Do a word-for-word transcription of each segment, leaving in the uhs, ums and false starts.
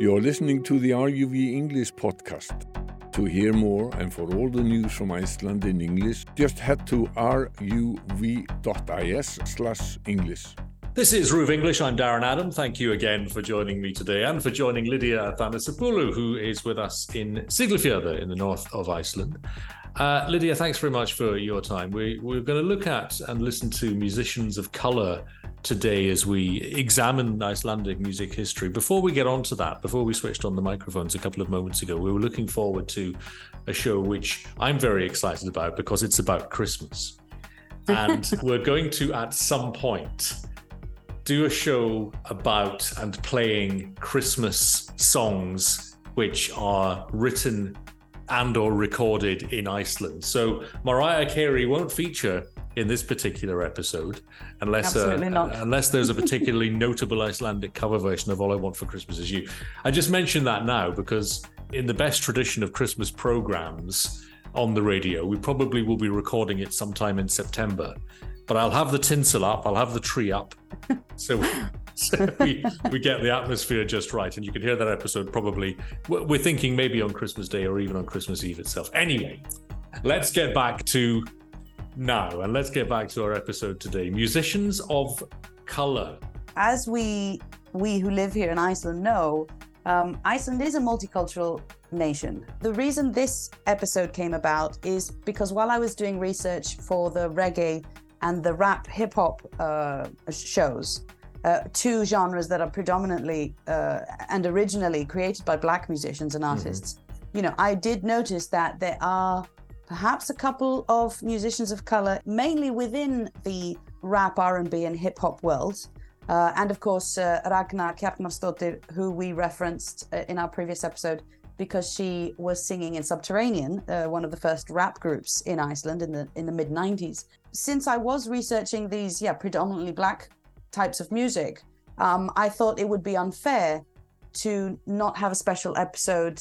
You're listening to the R U V English podcast. To hear more and for all the news from Iceland in English, just head to r u v dot i s slash English. This is R U V English. I'm Darren Adam. Thank you again for joining me today and for joining Lydia Athanasopoulou, who is with us in Siglufjörður in the north of Iceland. Uh, Lydia, thanks very much for your time. We, we're going to look at and listen to musicians of colour today as we examine Icelandic music history. Before we get on to that, before we switched on the microphones a couple of moments ago, we were looking forward to a show which I'm very excited about because it's about Christmas. And we're going to, at some point, do a show about and playing Christmas songs which are written and or recorded in Iceland. So Mariah Carey won't feature in this particular episode unless uh, unless there's a particularly notable Icelandic cover version of All I Want for Christmas Is You. I just mention that now because in the best tradition of Christmas programs on the radio, we probably will be recording it sometime in September. But I'll have the tinsel up, I'll have the tree up, so we, so we, we get the atmosphere just right. And you can hear that episode probably, we're thinking maybe on Christmas Day or even on Christmas Eve itself. Anyway, let's get back to now and let's get back to our episode today. Musicians of colour. As we we who live here in Iceland know, um, Iceland is a multicultural nation. The reason this episode came about is because while I was doing research for the reggae and the rap hip hop uh, shows, uh, two genres that are predominantly uh, and originally created by black musicians and artists. Mm-hmm. You know, I did notice that there are perhaps a couple of musicians of color, mainly within the rap, R and B and hip hop world. Uh, and of course, uh, Ragna Kjartansdóttir, who we referenced uh, in our previous episode, because she was singing in Subterranean, uh, one of the first rap groups in Iceland in the in the mid nineties. Since I was researching these, yeah, predominantly black types of music, um, I thought it would be unfair to not have a special episode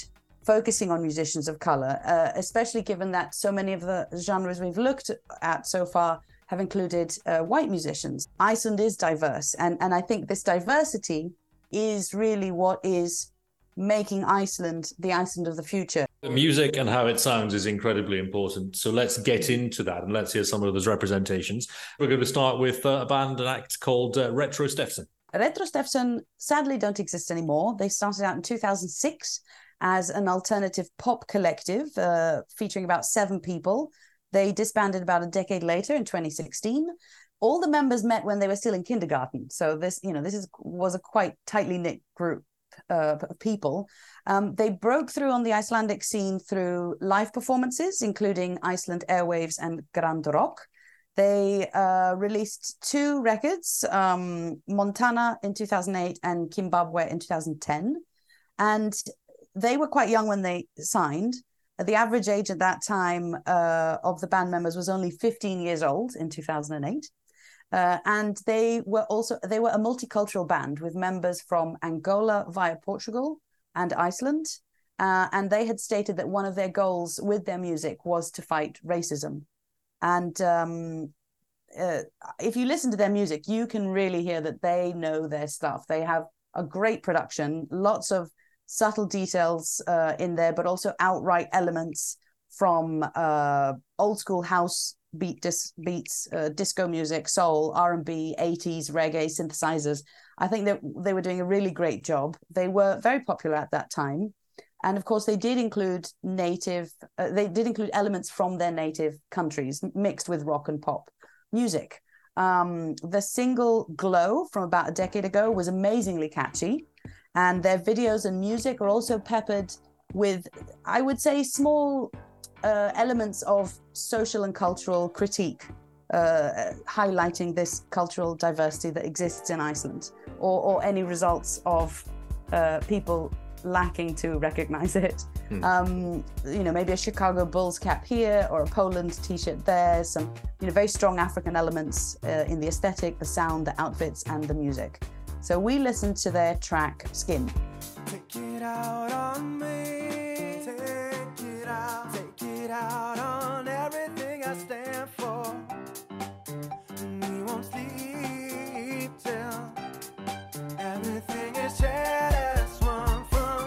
focusing on musicians of color, uh, especially given that so many of the genres we've looked at so far have included uh, white musicians. Iceland is diverse, and, and I think this diversity is really what is making Iceland the Iceland of the future. The music and how it sounds is incredibly important. So let's get into that and let's hear some of those representations. We're going to start with a band and act called uh, Retro Stefson. Retro Stefson sadly don't exist anymore. They started out in two thousand six as an alternative pop collective uh, featuring about seven people. They disbanded about a decade later in twenty sixteen. All the members met when they were still in kindergarten. So this, you know, this is was a quite tightly knit group. Uh, people. Um, they broke through on the Icelandic scene through live performances, including Iceland Airwaves and Grand Rock. They uh, released two records, um, Montana in two thousand eight and Kimbabwe in two thousand ten. And they were quite young when they signed. The average age at that time uh, of the band members was only fifteen years old in two thousand eight. Uh, and they were also, they were a multicultural band with members from Angola via Portugal and Iceland. Uh, and they had stated that one of their goals with their music was to fight racism. And um, uh, if you listen to their music, you can really hear that they know their stuff. They have a great production, lots of subtle details uh, in there, but also outright elements from uh, old school house beat dis- beats, uh, disco music, soul, R and B, eighties, reggae, synthesizers. I think that they were doing a really great job. They were very popular at that time. And of course, they did include native, uh, they did include elements from their native countries mixed with rock and pop music. Um, the single Glow from about a decade ago was amazingly catchy. And their videos and music are also peppered with, I would say, small Uh, elements of social and cultural critique, uh, highlighting this cultural diversity that exists in Iceland, or, or any results of uh, people lacking to recognize it. Hmm. Um, you know, maybe a Chicago Bulls cap here or a Poland t-shirt there, some, you know, very strong African elements uh, in the aesthetic, the sound, the outfits, and the music. So we listened to their track, Skin. Take it out on me, take it out, take out on everything I stand for. We won't sleep till everything is shattered, swung from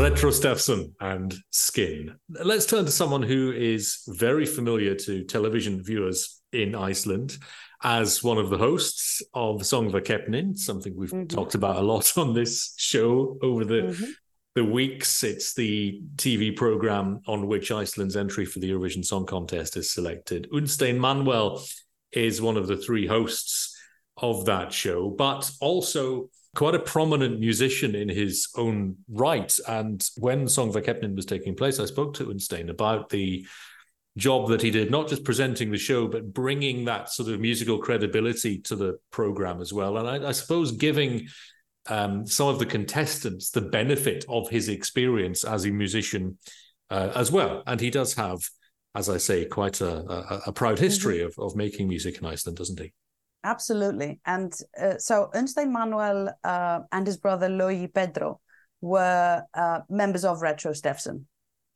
Retro Stefson and Skin. Let's turn to someone who is very familiar to television viewers in Iceland as one of the hosts of Söngvakeppnin, something we've mm-hmm. talked about a lot on this show over the mm-hmm. the weeks. It's the T V programme on which Iceland's entry for the Eurovision Song Contest is selected. Unnsteinn Manuel is one of the three hosts of that show, but also quite a prominent musician in his own right. And when Söngvakeppnin was taking place, I spoke to Unnsteinn about the job that he did, not just presenting the show, but bringing that sort of musical credibility to the programme as well. And I, I suppose giving um, some of the contestants the benefit of his experience as a musician uh, as well. And he does have, as I say, quite a, a, a proud history of, of making music in Iceland, doesn't he? Absolutely. And uh, so Unnsteinn Manuel uh, and his brother Loi Pedro were uh, members of Retro Stefson.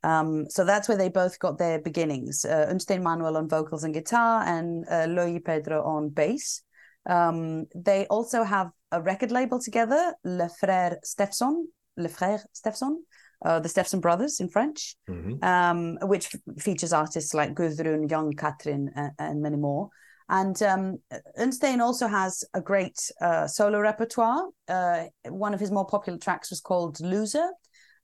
Um, so that's where they both got their beginnings. Uh, Unnsteinn Manuel on vocals and guitar, and uh, Loi Pedro on bass. Um, they also have a record label together, Le Frère Stefson, Le Frère Stefson, uh, the Stefson brothers in French, mm-hmm. um, which f- features artists like Gudrun, Young, Catherine, uh, and many more. And um, Unnsteinn also has a great uh, solo repertoire. Uh, one of his more popular tracks was called Loser.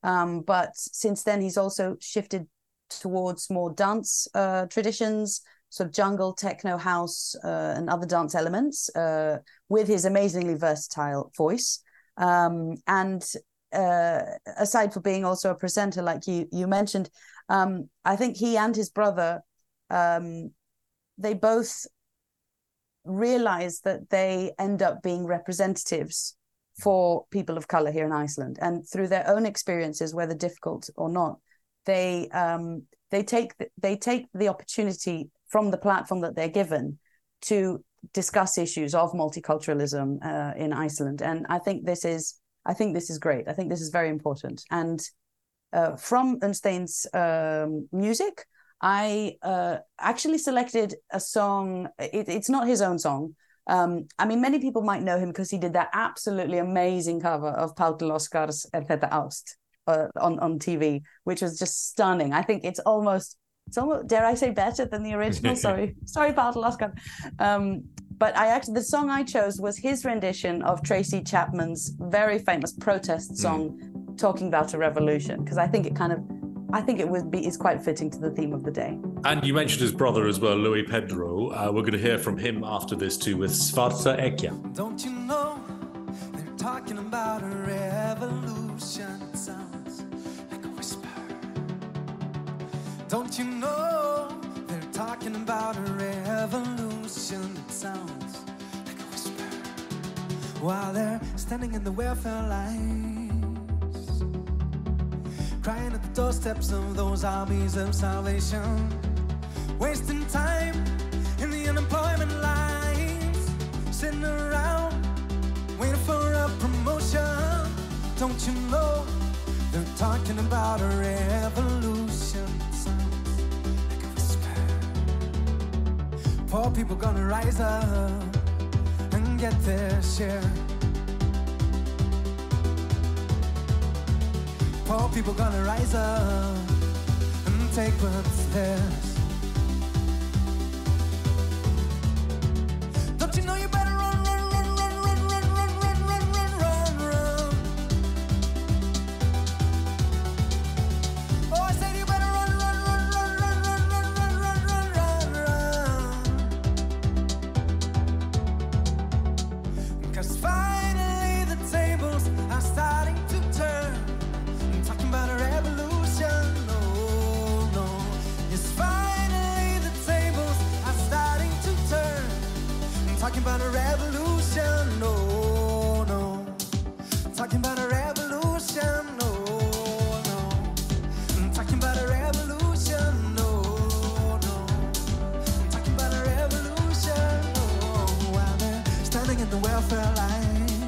Um, but since then, he's also shifted towards more dance uh, traditions, sort of jungle, techno, house, uh, and other dance elements uh, with his amazingly versatile voice. Um, and uh, aside from being also a presenter, like you, you mentioned, um, I think he and his brother, um, they both realize that they end up being representatives for people of color here in Iceland, and through their own experiences, whether difficult or not, they um, they take the, they take the opportunity from the platform that they're given to discuss issues of multiculturalism uh, in Iceland. And I think this is I think this is great. I think this is very important. And uh, from Unnsteinn's um, music, I uh, actually selected a song. It, it's not his own song. Um, I mean, many people might know him because he did that absolutely amazing cover of Paul Oscar's El Zeta Aust uh, on, on T V, which was just stunning. I think it's almost, it's almost, dare I say, better than the original. Sorry, sorry, Paul Oscar. Um, but I actually, the song I chose was his rendition of Tracy Chapman's very famous protest song, mm. Talking About a Revolution, because I think it kind of, I think it would be is quite fitting to the theme of the day. And you mentioned his brother as well, Loi Pedro. Uh, we're going to hear from him after this too with Svarta ekkja. Don't you know they're talking about a revolution? Sounds like a whisper. Don't you know they're talking about a revolution? It sounds like a whisper. While they're standing in the welfare line, crying at the doorsteps of those armies of salvation, wasting time in the unemployment lines, sitting around waiting for a promotion. Don't you know they're talking about a revolution? Sounds like a whisper. Poor people gonna rise up and get their share. Poor people gonna rise up and take what's theirs. Don't you know you better run, run, run, run, run, run, run, run, run, run, run, run. Oh, I said you better run, run, run, run, run, run, run, run, run, run, run, run. 'Cause finally the tables are starting to turn. About a revolution, oh no. Yes, finally the tables are starting to turn. I'm talking about a revolution, oh no. I'm talking about a revolution, oh no. I'm talking about a revolution, oh no. I'm talking about a revolution, oh. While they're standing in the welfare lines,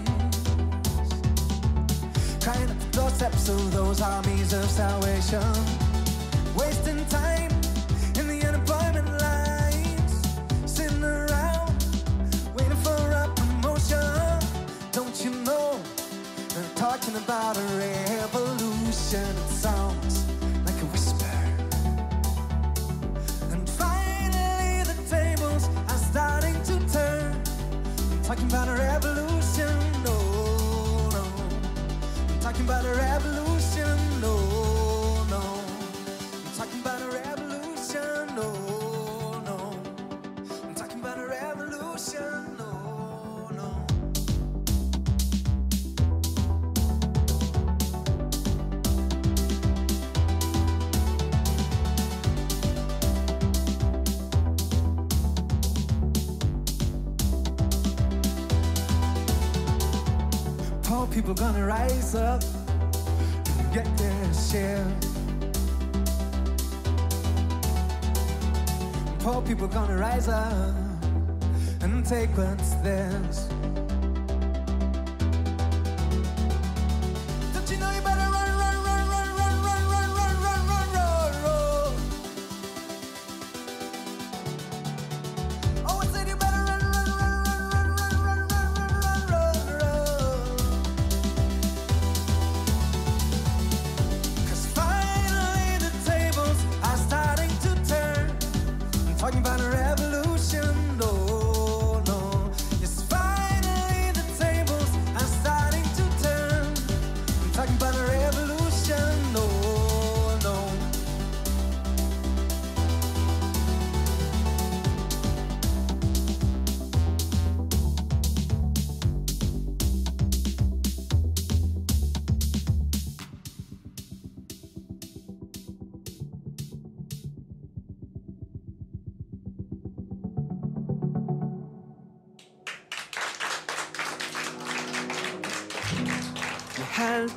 crying at the doorsteps of those armies of salvation, wasting time in the unemployment lines, sitting around waiting for a promotion. Don't you know they're talking about a revolution? conversation, it sounds like a whisper. And finally the tables are starting to turn. I'm talking about a revolution, no, no. I'm talking about a revolution, no, no. I'm talking about a revolution, no, no. I'm talking about a revolution, no. People gonna rise up and get their share. Poor people gonna rise up and take what's theirs. Don't you know you better run, run, run, run, run, run, run, run, run, run, run, run. Oh, I said you better run, run, run, run, run, run, run, run, run, run, run. Talking about a revolution, no, no. Yes, finally the tables are starting to turn. I'm talking about a revolution, no, no.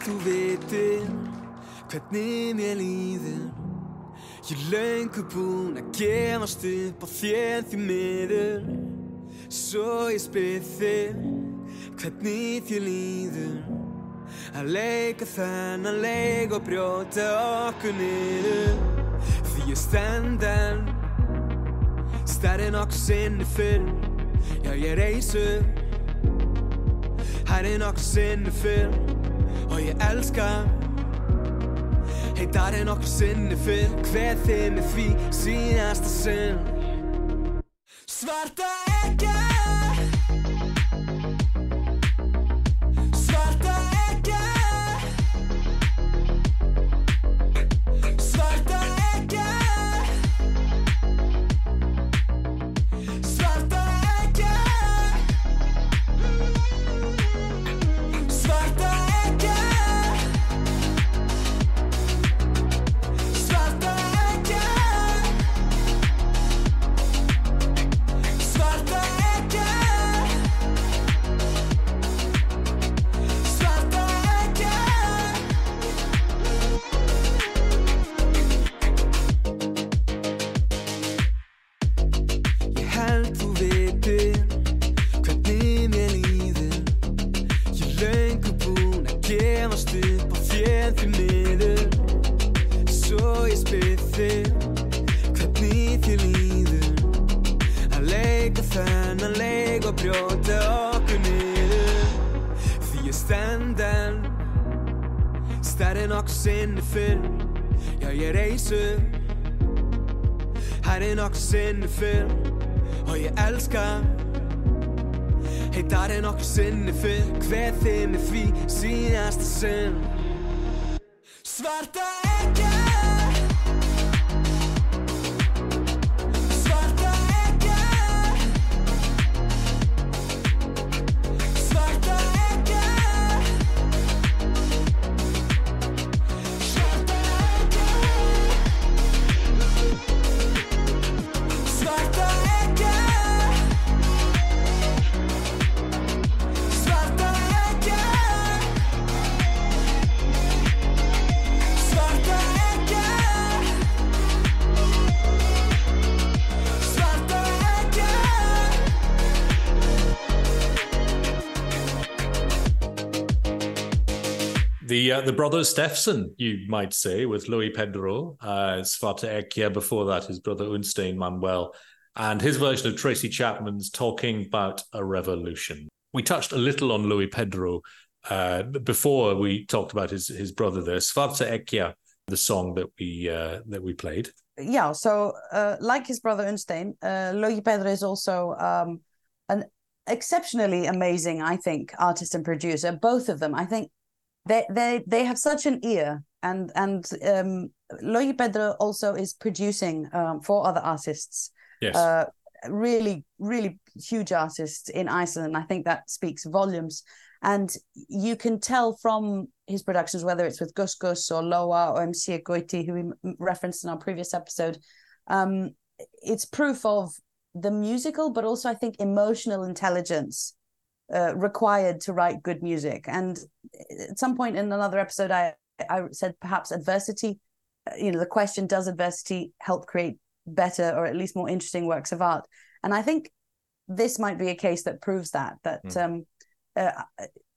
Þú veitir hvernig mér líður. Ég löngu búin að gefast upp á þér því miður. Svo ég spyr þér hvernig þér líður. Að leika þennan leik og brjóta okkur niður. Því ég stend enn, stærri nokkur sinni fyrr. Já ég reis upp, hærri nokkur sinni fyrr. Og ég elska heitar en okkur sinni fyrr. Hver þið með því síðasta sinn. Svarta ekkja. Svarta ekkja. Svarta ekkja. Svarta ekkja. Svarta ekkja. Og ég elska heitar en okkur sinni fyrr. Hver þið með því síðasta sinn. Svarta ekkja. The, uh, the brother Stefson, you might say, with Loi Pedro, uh, Svarta ekkja, before that his brother Unnsteinn Manuel, and his version of Tracy Chapman's Talking About a Revolution. We touched a little on Loi Pedro uh, before we talked about his his brother there, Svarta ekkja, the song that we uh, that we played. Yeah, so uh, like his brother Unnsteinn, uh, Loi Pedro is also um, an exceptionally amazing, I think, artist and producer. Both of them, I think, they they they have such an ear, and and um, Loi Pedro also is producing um, for other artists. Yes. Uh, really, really huge artists in Iceland. I think that speaks volumes. And you can tell from his productions, whether it's with Gus Gus or Loa or M C Ekoiti, who we referenced in our previous episode, um, it's proof of the musical, but also I think emotional intelligence uh, required to write good music. And at some point in another episode, I, I said perhaps adversity, you know, the question, does adversity help create better or at least more interesting works of art? And I think this might be a case that proves that, that mm. um, uh,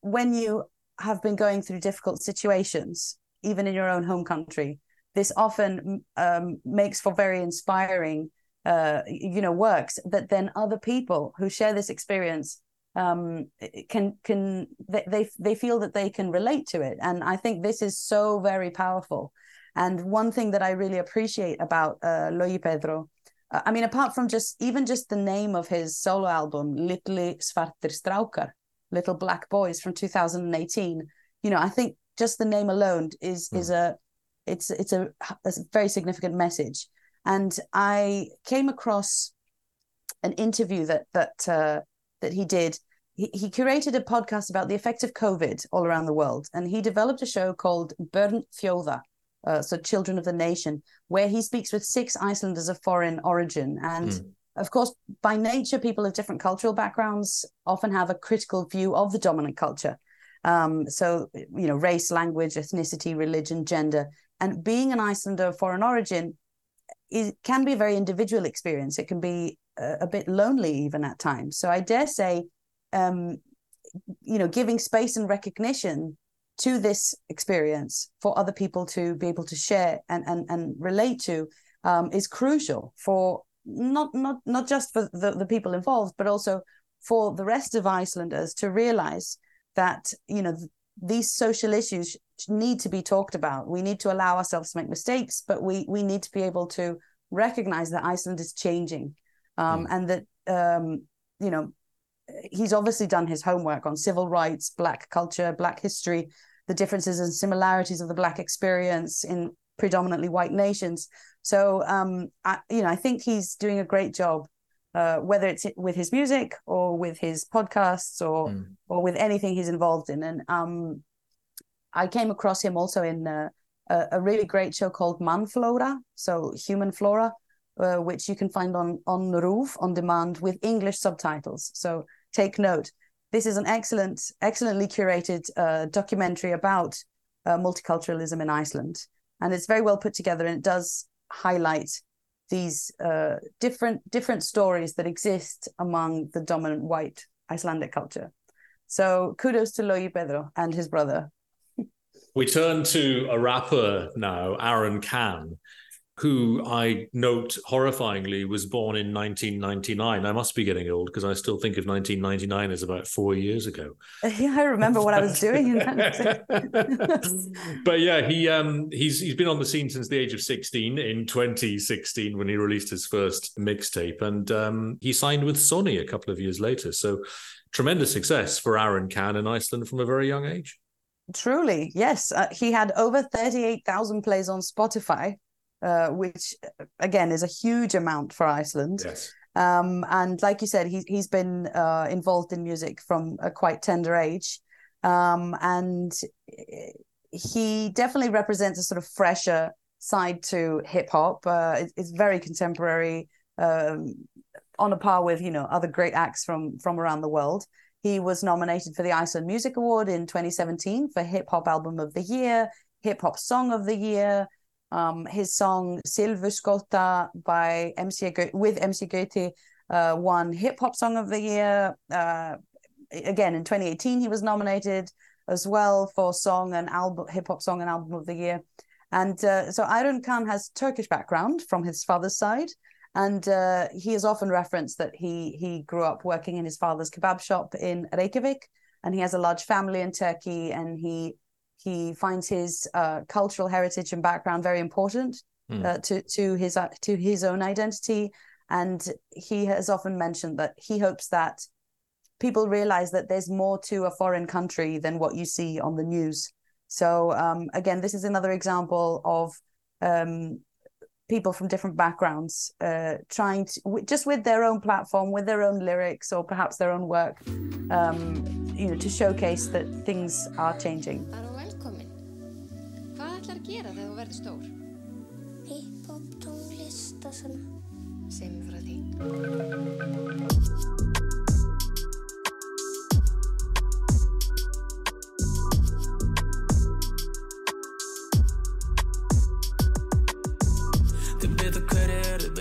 when you have been going through difficult situations, even in your own home country, this often um, makes for very inspiring, uh, you know, works that then other people who share this experience um, can, can they, they feel that they can relate to it. And I think this is so very powerful. And one thing that I really appreciate about uh, Loi Pedro, uh, I mean, apart from just even just the name of his solo album, Litli Svartir Strákar, Little Black Boys from two thousand eighteen, you know, I think just the name alone is mm. is a it's it's a, a very significant message. And I came across an interview that that uh, that he did. He, he curated a podcast about the effects of COVID all around the world, and he developed a show called Bernt Fjóða. Uh, so Children of the Nation, where he speaks with six Icelanders of foreign origin. And mm. of course, by nature, people of different cultural backgrounds often have a critical view of the dominant culture. Um, so, you know, race, language, ethnicity, religion, gender. And being an Icelander of foreign origin is, can be a very individual experience. It can be a, a bit lonely even at times. So I dare say, um, you know, giving space and recognition to this experience for other people to be able to share and and, and relate to um, is crucial for not not not just for the, the people involved, but also for the rest of Icelanders to realize that, you know, th- these social issues need to be talked about. We need to allow ourselves to make mistakes, but we we need to be able to recognize that Iceland is changing, um, mm. and that um, you know, he's obviously done his homework on civil rights, Black culture, Black history, the differences and similarities of the Black experience in predominantly white nations. So, um, I, you know, I think he's doing a great job, uh, whether it's with his music or with his podcasts or mm. or with anything he's involved in. And um, I came across him also in uh, a, a really great show called Manflora, so Human Flora, uh, which you can find on on RÚV on demand with English subtitles. So take note. This is an excellent, excellently curated uh, documentary about uh, multiculturalism in Iceland. And it's very well put together, and it does highlight these uh, different different stories that exist among the dominant white Icelandic culture. So kudos to Loi Pedro and his brother. We turn to a rapper now, Aron Can, who I note horrifyingly was born in nineteen ninety-nine. I must be getting old because I still think of nineteen ninety-nine as about four years ago. Yeah, I remember what I was doing in that. But yeah, he um he's he's been on the scene since the age of sixteen in twenty sixteen when he released his first mixtape, and um, he signed with Sony a couple of years later. So tremendous success for Aron Can in Iceland from a very young age. Truly, yes. Uh, he had over thirty-eight thousand plays on Spotify. Uh, which again is a huge amount for Iceland. Yes. Um, and like you said, he, he's been uh, involved in music from a quite tender age. Um, and he definitely represents a sort of fresher side to hip hop. Uh, it, it's very contemporary, um, on a par with, you know, other great acts from, from around the world. He was nominated for the Iceland Music Award in twenty seventeen for Hip Hop Album of the Year, Hip Hop Song of the Year. Um, his song Silfurskóta by M C Go- with M C Ekoiti uh, won Hip Hop Song of the Year. Uh, again, in twenty eighteen, he was nominated as well for Song and Album, Hip Hop Song and Album of the Year. And uh, so Aron Can has Turkish background from his father's side, and uh, he is often referenced that he he grew up working in his father's kebab shop in Reykjavik, and he has a large family in Turkey, and he he finds his uh, cultural heritage and background very important mm. uh, to to his uh, to his own identity. And he has often mentioned that he hopes that people realize that there's more to a foreign country than what you see on the news. So um, again, this is another example of um, people from different backgrounds uh, trying to, w- just with their own platform, with their own lyrics, or perhaps their own work, um, you know, to showcase that things are changing. Aron, velkomin. Hvað ætlar að gera þegar þú verður stór? Hip-hop, tónlist og svona. Segð mér frá því.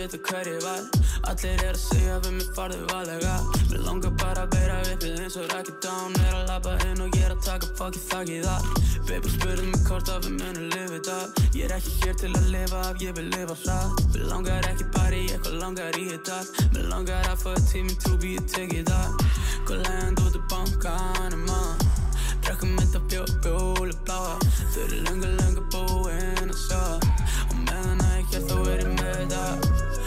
Þetta hverju var, allir er að segja við mig farðu varlega. Mér langar bara að beira vippið eins og Rocky Down. Er að labba inn og ég er að taka fokki þakki þar. Baby spurði mig hvort að við munum lifa í dag. Ég er ekki hér til að lifa af, ég vil lifa hratt. Mér langar ekki bara í eitthvað langar í þetta. Mér langar að fóða tíminn trú bí ég tekið það. Hvað legend út í bankanum að drekkum mitt af bjó, bjóli bláa. Þau eru löngu, löngu búin að sjá. Og meðan að ég hér þá er ég með þetta.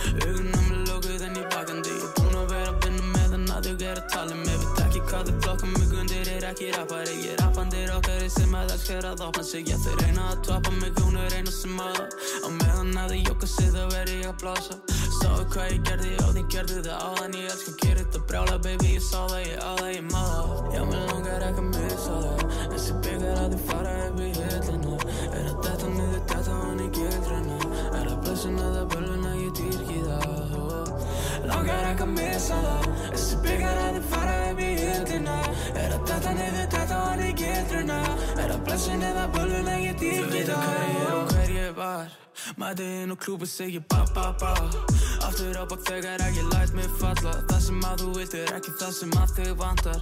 Augun á mig lókuð en ég vakandi. Ég er búinn að vera að vinna með þann að þau er að tala um. Ég veit ekki hvað þau flokka mig undir, er ekki rappari. Ég er rappandi rockari sem að elskar að opna sig. Ég þau reyna að toppa mig, hún er eina sem að. Á meðan að þau jóka sig þá er ég að blása. Sáu hvað ég gerði og þið gerðu það áðan. Ég elska að gera þetta brjála, baby, ég sá það, ég á það, ég má það. Já, mér langar ekki að missa það. Þessi byggar að þið fara upp í hillina. Er að detta niður, detta ofan í gildruna. Er að blessuna það bölvuna, ég dýrki það. Langar ekki að missa það. Þessi byggar að þið fara upp í hillina. Er að detta niður, detta ofan í gildruna. Er að blessuna það bölvuna, ég dýrki það. Mæti inn og klúpa sig ég ba ba ba. Aftur á bak þegar ekki læt mig falla. Það sem að þú vilt er ekki það sem að þig vantar.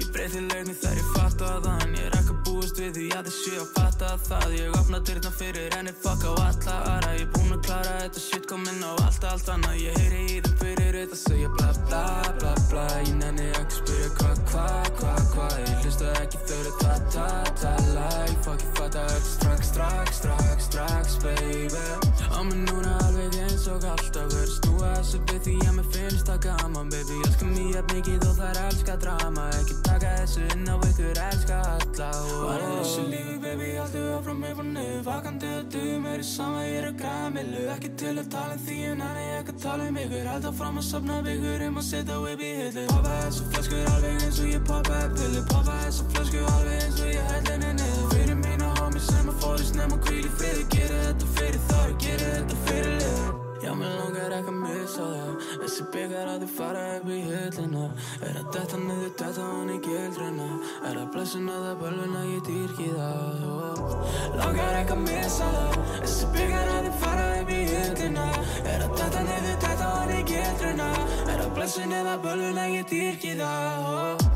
Ég breyti leikni þegar ég fatta það. En ég er ekki að búast við því að þið séu að fatta það. Ég opna dyrna fyrir henni fuck á alla aðra. Ég er búinn að klara þetta shit, kom inn á allt, allt annað. Ég heyri í þeim fyrir þetta segja bla bla bla bla. Ég nenni ekki spyrja hva hva hva hva. Ég hlusta ekki þau eru ta ta ta la. Ég fuck ég fatta þetta strax strax strax strax baby. Á mig núna alveg eins og alltaf verið snúa þessu við því að mér finnst það gaman baby. Ég elska mig jafn mikið og þær elska drama. Ekki taka þessu inn á ykkur, elska alla. Var er þessu lífi baby, haltu áfram upp og niður. Vakandi að duðu mér í sama, ég er að græða mig lög. Ekki til að tala um því en hann er ekki að tala um ykkur. Held áfram að safna byggur um að setja upp í hillu. Poppa þessu flöskur alveg eins og ég poppa upp pillu. Poppa þessu flöskur alveg eins og ég held henni niður. Fyrir mína homies sem að fóru snemma hvíli fyrir. Gera þetta fyrir þá, gera þetta fyrir lið. Já, mér langar ekki að missa það. Þessi byggar að þið fara upp í hillina. Er að detta niður, detta ofan í gildruna. Er að blessuna það bölvuna, ég dýrki það. Langar ekki að missa það. Þessi byggar að þið fara upp í hillina. Er að detta niður, detta ofan í gildruna. Er að blessuna það bölvuna, ég dýrki það.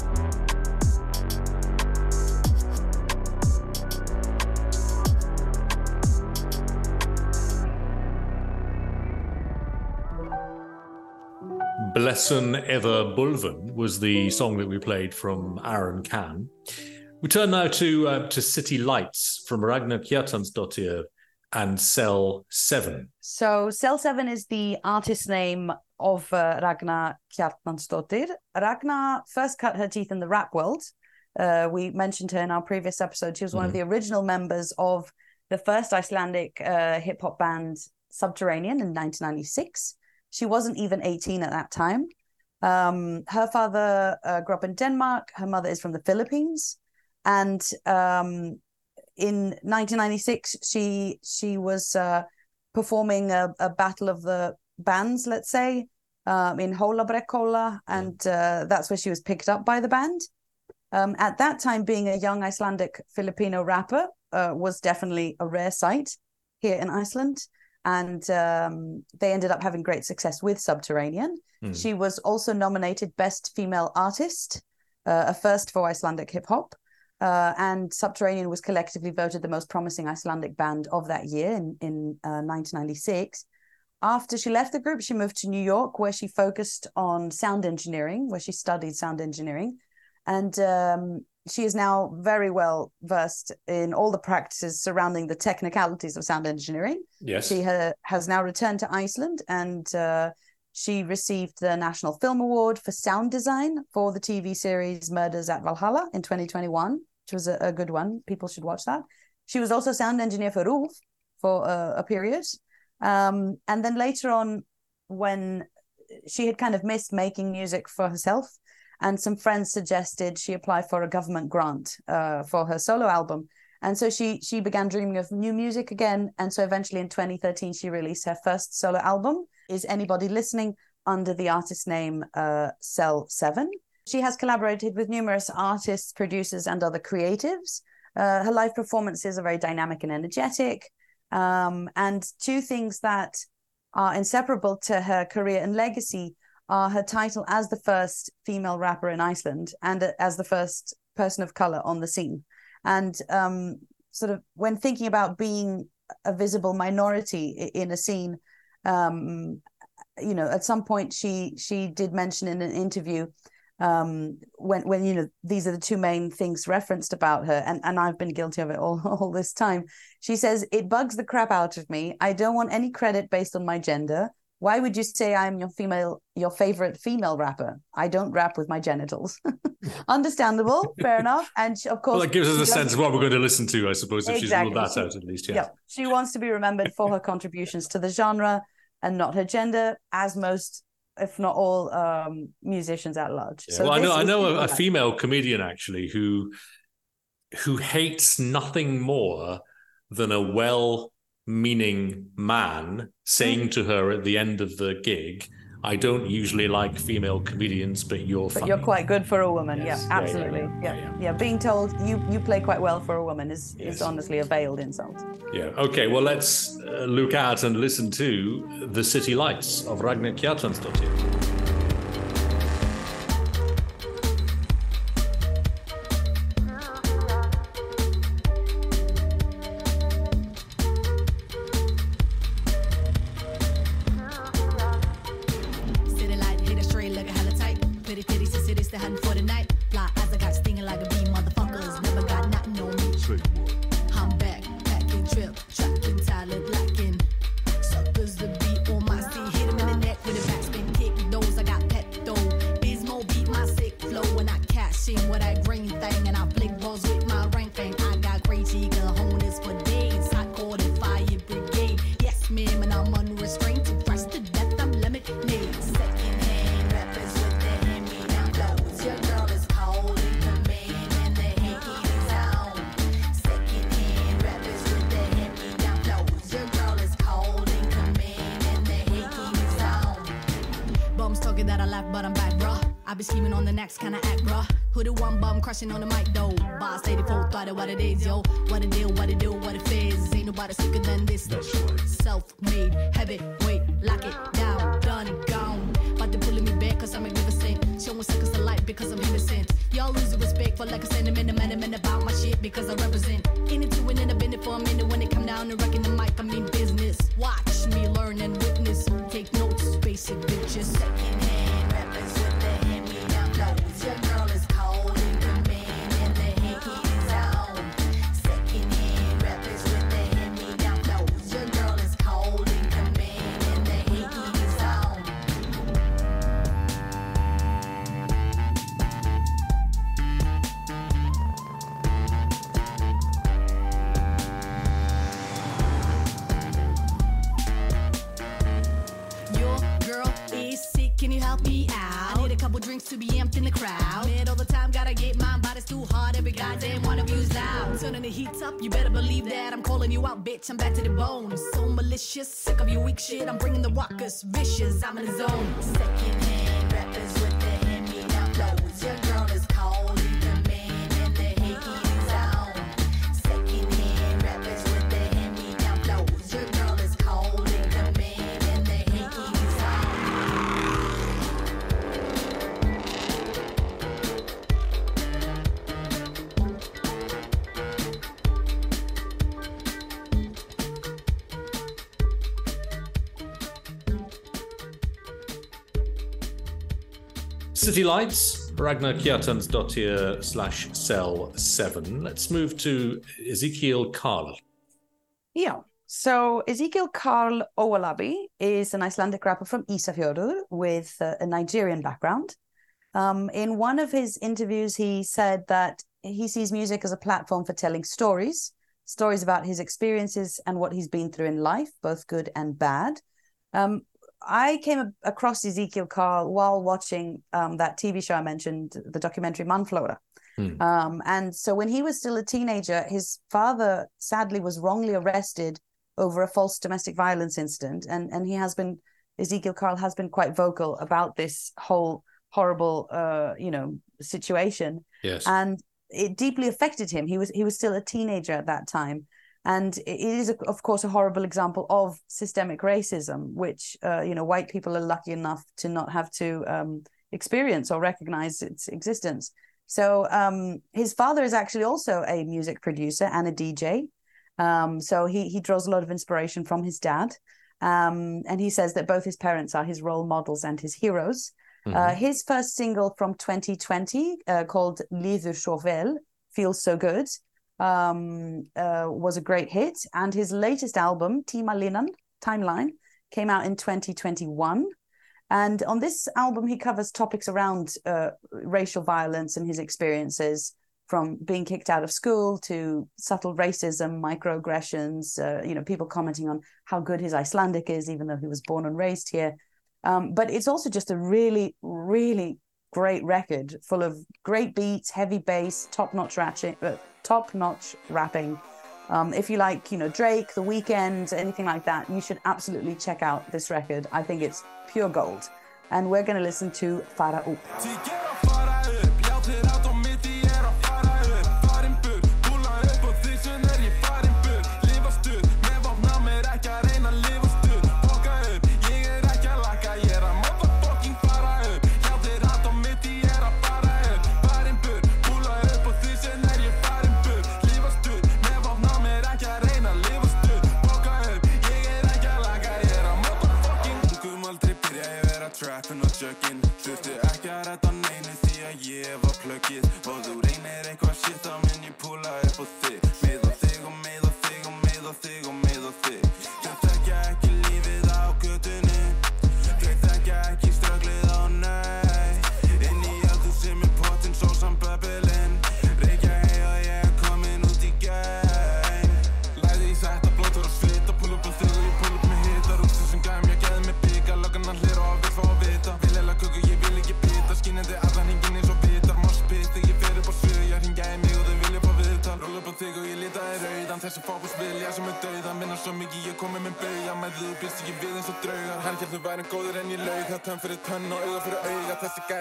Blessun Ever Bulvan was the song that we played from Aron Can. We turn now to uh, to City Lights from Ragna Kjartansdóttir and Cell Seven. So Cell Seven is the artist name of uh, Ragna Kjartansdóttir. Ragna first cut her teeth in the rap world. Uh, we mentioned her in our previous episode. She was one mm-hmm. of the original members of the first Icelandic uh, hip-hop band Subterranean in nineteen ninety-six. She wasn't even eighteen at that time. Um, her father uh, grew up in Denmark. Her mother is from the Philippines. And um, in nineteen ninety-six, she she was uh, performing a, a battle of the bands, let's say, um, in Hólabrekkuhóla. And uh, that's where she was picked up by the band. Um, at that time, being a young Icelandic Filipino rapper uh, was definitely a rare sight here in Iceland. And um, they ended up having great success with Subterranean. Mm. She was also nominated Best Female Artist, uh, a first for Icelandic hip-hop. Uh, and Subterranean was collectively voted the most promising Icelandic band of that year in, in uh, nineteen ninety-six. After she left the group, she moved to New York, where she focused on sound engineering, where she studied sound engineering. And um, she is now very well versed in all the practices surrounding the technicalities of sound engineering. Yes. She ha- has now returned to Iceland, and uh, she received the National Film Award for sound design for the T V series Murders at Valhalla in twenty twenty-one, which was a, a good one. People should watch that. She was also sound engineer for R Ú V for a, a period. Um, and then later on, when she had kind of missed making music for herself, and some friends suggested she apply for a government grant uh, for her solo album. And so she she began dreaming of new music again. And so eventually in twenty thirteen, she released her first solo album, Is Anybody Listening?, under the artist name uh, Cell Seven. She has collaborated with numerous artists, producers, and other creatives. Uh, her live performances are very dynamic and energetic. Um, and two things that are inseparable to her career and legacy are her title as the first female rapper in Iceland and as the first person of color on the scene. And um, sort of when thinking about being a visible minority in a scene, um, you know, at some point she she did mention in an interview um, when, when, you know, these are the two main things referenced about her, and, and I've been guilty of it all, all this time. She says, "It bugs the crap out of me. I don't want any credit based on my gender. Why would you say I'm your female, your favorite female rapper? I don't rap with my genitals." Understandable, fair enough. And she, of course, well, that gives us a sense of what we're going to listen to, I suppose, if exactly. she's ruled that she, out at least. Yeah. yeah, she wants to be remembered for her contributions to the genre and not her gender, as most, if not all, um, musicians at large. Yeah. So well, I know, I know a, a female comedian actually who who hates nothing more than a well. meaning man saying to her at the end of the gig, "I don't usually like female comedians, but you're but funny. You're quite good for a woman." Yes. Yeah, absolutely. Yeah yeah, yeah. yeah, yeah. Being told you you play quite well for a woman is yes. is honestly a veiled insult. Yeah. Okay. Well, let's uh, look at and listen to The City Lights of Ragna Kjartansdóttir. On the mic though, boss eighty-four thought it what it is, yo. What it deal, what it do, what it is. Ain't nobody sicker than this. That's right. Self-made, heavy, weight, lock it down, done, gone. But they pulling me back cause I'm magnificent. Showing suckers the light because I'm innocent. Y'all losing respect for like a sentiment, a man about my shit because I represent. In it to win and I've been it for a minute. When it come down and wrecking the mic, I mean business. Watch me learn and witness. Take notes, basic bitches. Secondhand rappers with the hand-me-down clothes. Your girl is cold. To be amped in the crowd, mad all the time, gotta get mine, body's too hard, every goddamn one of you's loud, turning the heat up, you better believe that, I'm calling you out, bitch, I'm back to the bone, so malicious, sick of your weak shit, I'm bringing the walkers, vicious, I'm in the zone, secondhand rappers with the hand-me-down clothes, your girl is cold. City Lights Ragna Kjartansdóttir slash Cell Seven. Let's move to Ezekiel Karl. Yeah. So Ezekiel Karl Owalabi is an Icelandic rapper from Ísafjörður with uh, a Nigerian background. Um, in one of his interviews, he said that he sees music as a platform for telling stories, stories about his experiences and what he's been through in life, both good and bad. Um, I came across Ezekiel Karl while watching um, that T V show I mentioned, the documentary Manflora. Hmm. Um, and so when he was still a teenager, his father sadly was wrongly arrested over a false domestic violence incident. And, and he has been, Ezekiel Karl has been quite vocal about this whole horrible, uh, you know, situation. Yes. And it deeply affected him. He was, he was still a teenager at that time. And it is, a, of course, a horrible example of systemic racism, which, uh, you know, white people are lucky enough to not have to um, experience or recognize its existence. So um, his father is actually also a music producer and a D J. Um, so he he draws a lot of inspiration from his dad. Um, and he says that both his parents are his role models and his heroes. Mm-hmm. Uh, his first single from twenty twenty, uh, called Líður svo vel, Feels So Good, um, uh, was a great hit. And his latest album, Tímalínan, Timeline, came out in twenty twenty-one. And on this album, he covers topics around uh, racial violence and his experiences, from being kicked out of school to subtle racism, microaggressions, uh, you know, people commenting on how good his Icelandic is, even though he was born and raised here. Um, but it's also just a really, really great record full of great beats, heavy bass, top-notch ratchet, uh, top-notch rapping. Um, if you like, you know, Drake, The Weeknd, anything like that, you should absolutely check out this record. I think it's pure gold. And we're going to listen to Fara Up.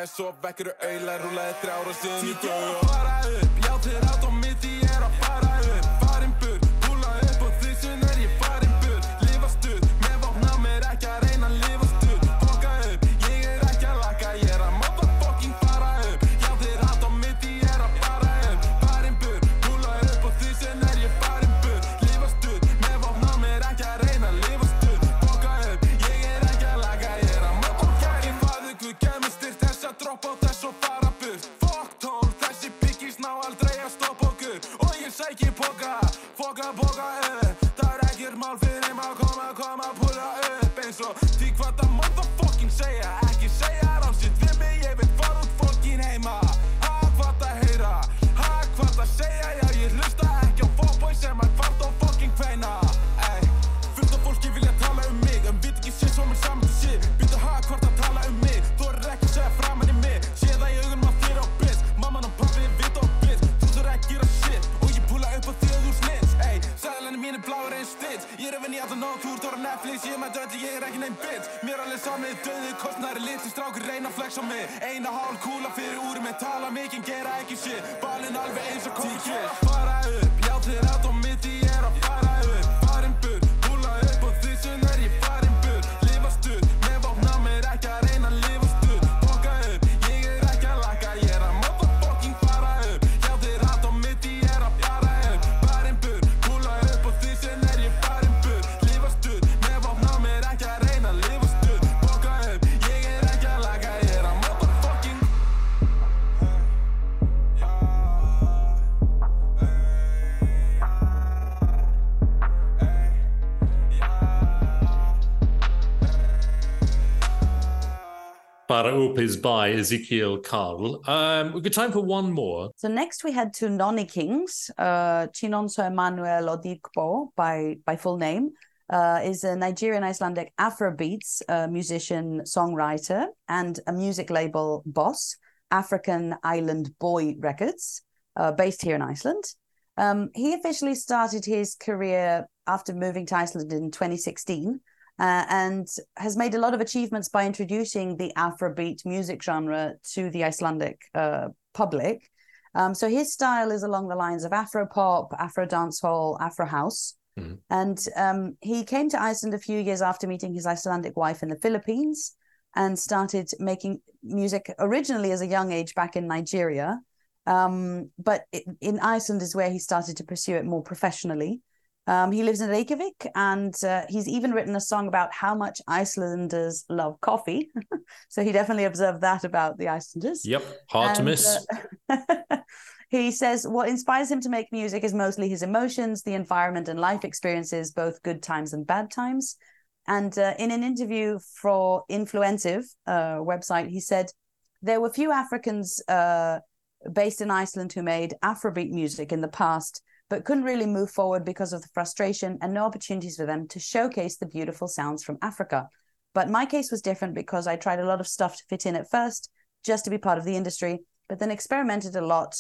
Svo vekkur og auðla rúlaði þrjára síðan í gauga Ég er að fara upp, já þeir átt á mitt Ég er að fara upp, farin burð Púla upp og því sem er ég farin burð Lifa stuð, með vápna mér ekki að reyna að lifa stuð Fokka upp, ég er ekki að laka Ég er að motherfucking fara upp Já þeir átt á mitt, ég er að fara upp Farin burð, púla upp og því sem er ég farin burð Lifa stuð, með vápna mér ekki að reyna að lifa stuð Fokka upp, ég er ekki að laka Ég er að motherfucking Dropp á þess og fara burt Fuck tól, þessi piggis ná aldrei að stoppa okkur Og ég sæki póka, póka, póka upp Það er ekkert mál fyrir maður Koma, koma, púla upp Eins og því hvað það motherfucking segja Ekki segja rám sitt við mig Ég vil fara út fólkin heima Ha hvað það heyra, ha hvað það segja Já ég hlusta ekki á fóboi sem er fart og fucking kveina Ey, fullt af fólki vilja tala um mig En vit ekki sér svo mér saman til sér Býta ha hvort að tala um mig Ég mætti öllu, ég er ekki neinn bitch Mér alveg samið döðu, kostnari litli strákur Reina flex á mig Eina hálf kúla fyrir úr mig Tala mikið en gera ekki shit Balinn alveg eins og kókis Ég er að fara upp, já þeir átt á mitt Ég er að fara upp, farin burð Púla upp og því sem er ég farin burð Lifa stuð, með vápna mér ekki að reyna að lifa stuð Fokka upp, ég er ekki að laka Ég er að motherfucking fara upp Já þeir átt á mitt, ég er að fara upp Farin burð, púla upp og því sem er ég farin Paraupis by Ezekiel Karl. Um, we've got time for one more. So next we head to NonyKingz, uh, Chinonso Emmanuel Odikpo by, by full name. Uh, is a Nigerian-Icelandic Afrobeats uh, musician, songwriter, and a music label boss, African Island Boy Records, uh, based here in Iceland. Um, he officially started his career after moving to Iceland in twenty sixteen, uh, and has made a lot of achievements by introducing the Afrobeat music genre to the Icelandic uh, public. Um, so his style is along the lines of Afropop, Afro dancehall, Afro house. Mm-hmm. And um, he came to Iceland a few years after meeting his Icelandic wife in the Philippines and started making music originally as a young age back in Nigeria. Um, but it, in Iceland is where he started to pursue it more professionally. Um, he lives in Reykjavik, and uh, he's even written a song about how much Icelanders love coffee. So he definitely observed that about the Icelanders. Yep, hard and, to miss. Uh, He says what inspires him to make music is mostly his emotions, the environment and life experiences, both good times and bad times. And uh, in an interview for Influensive uh, website, he said, there were few Africans uh, based in Iceland who made Afrobeat music in the past, but couldn't really move forward because of the frustration and no opportunities for them to showcase the beautiful sounds from Africa. But my case was different because I tried a lot of stuff to fit in at first, just to be part of the industry, but then experimented a lot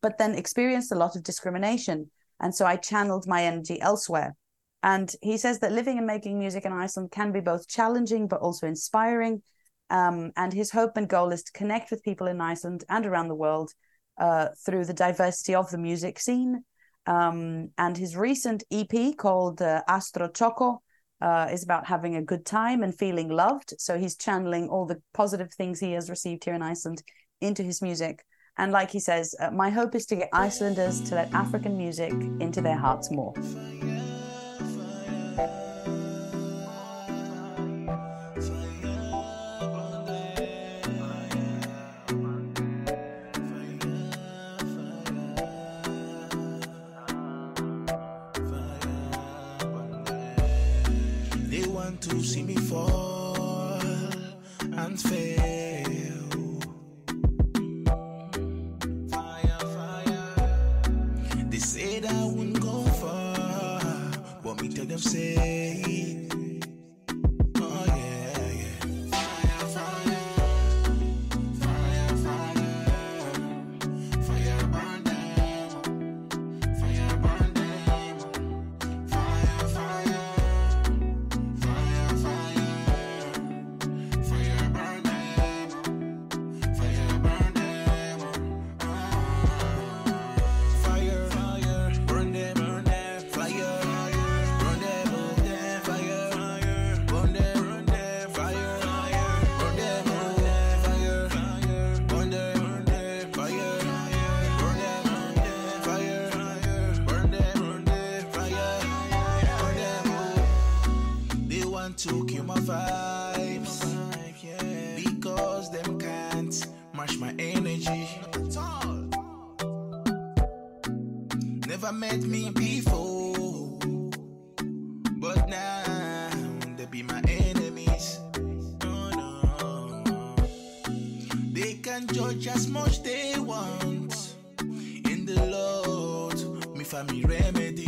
but then experienced a lot of discrimination. And so I channeled my energy elsewhere. And he says that living and making music in Iceland can be both challenging, but also inspiring. Um, and his hope and goal is to connect with people in Iceland and around the world uh, through the diversity of the music scene. Um, and his recent E P called uh, Astro Choco uh, is about having a good time and feeling loved. So he's channeling all the positive things he has received here in Iceland into his music. And like he says, uh, my hope is to get Icelanders to let African music into their hearts more. They want to see me fall and fail. Say, oh yeah, yeah. Fire, fire, fire, fire, fire, burn them, fire, burn them, fire, fire, fire, fire, fire, burn them, fire, burn them, fire, fire, burn them, burn them, fire. To kill my vibes, my vibe, yeah. Because them can't match my energy. Not at all. Never met me before, but now they be my enemies. Oh, no. They can judge as much they want. In the Lord, me family remedy.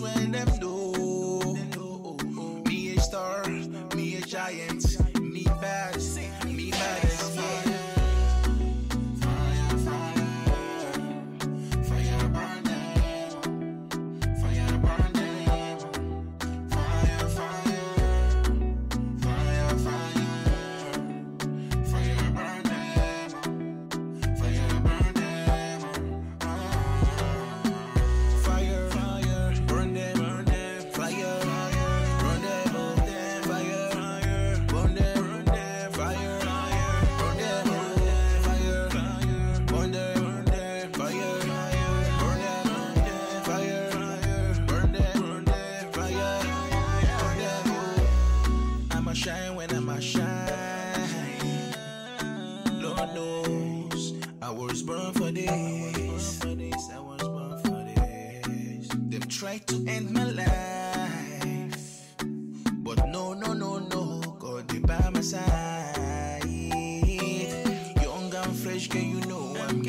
When them know me a star, me a giant, me bad, me bad. Fire, fire, fire, burn them, fire, burn them, fire, fire, fire, fire, fire, burn them, fire, burn them, fire, fire. Try to end my life, but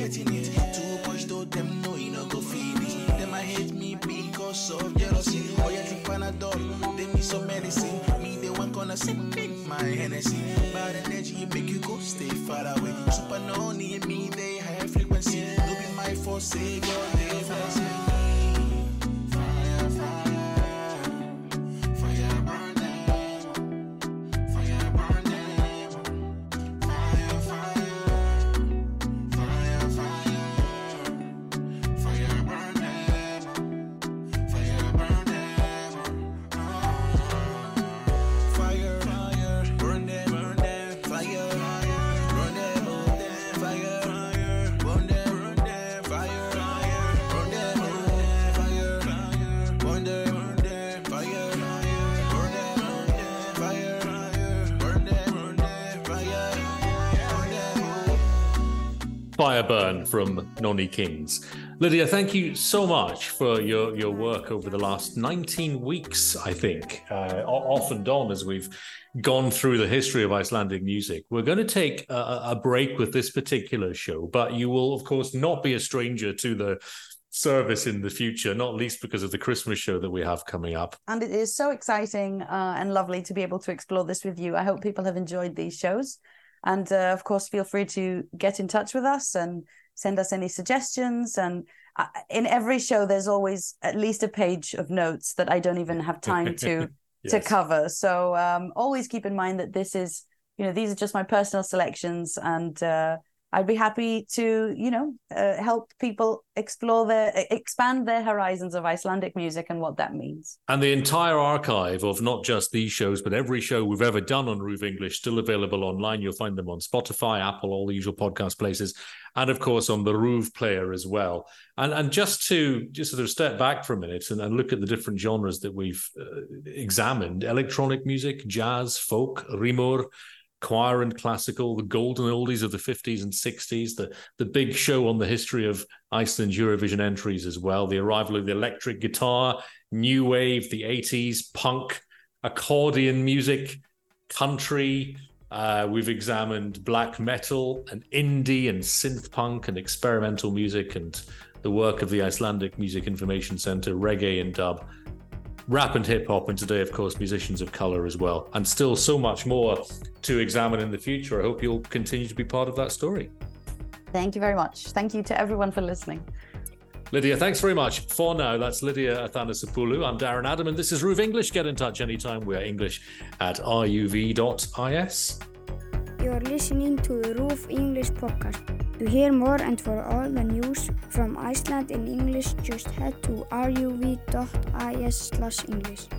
getting it. Too much though, them know you not go feel it. Them I hate me because of jealousy. Oh yeah, drink Panadol, they need some medicine. Me, they want gonna sip my Hennessy. Bad energy make you go stay far away. Super no need me, they high frequency. No be my forsake your day fancy. Burn from NonyKingz. Lydia, thank you so much for your, your work over the last nineteen weeks, I think, uh, off and on as we've gone through the history of Icelandic music. We're going to take a, a break with this particular show, but you will, of course, not be a stranger to the service in the future, not least because of the Christmas show that we have coming up. And it is so exciting uh, and lovely to be able to explore this with you. I hope people have enjoyed these shows. And, uh, of course, feel free to get in touch with us and send us any suggestions. And uh, in every show, there's always at least a page of notes that I don't even have time to yes. to cover. So um, always keep in mind that this is, you know, these are just my personal selections. And uh, I'd be happy to, you know, uh, help people explore their, expand their horizons of Icelandic music and what that means. And the entire archive of not just these shows, but every show we've ever done on RÚV English, still available online. You'll find them on Spotify, Apple, all the usual podcast places, and of course on the RÚV player as well. And and just to just sort of step back for a minute and, and look at the different genres that we've uh, examined: electronic music, jazz, folk, rimur, choir and classical, the golden oldies of the fifties and sixties, the, the big show on the history of Iceland's Eurovision entries as well, the arrival of the electric guitar, new wave, the eighties, punk, accordion music, country. Uh, we've examined black metal and indie and synth punk and experimental music and the work of the Icelandic Music Information Centre, reggae and dub, rap and hip-hop, and today, of course, musicians of colour as well, and still so much more to examine in the future. I hope you'll continue to be part of that story. Thank you very much. Thank you to everyone for listening. Lydia, thanks very much. For now, that's Lydia Athanasopoulou. I'm Darren Adam, and this is RÚV English. Get in touch anytime. We are English at ruv dot is. You're listening to the RÚV English podcast. To hear more and for all the news from Iceland in English, just head to ruv dot is slash English.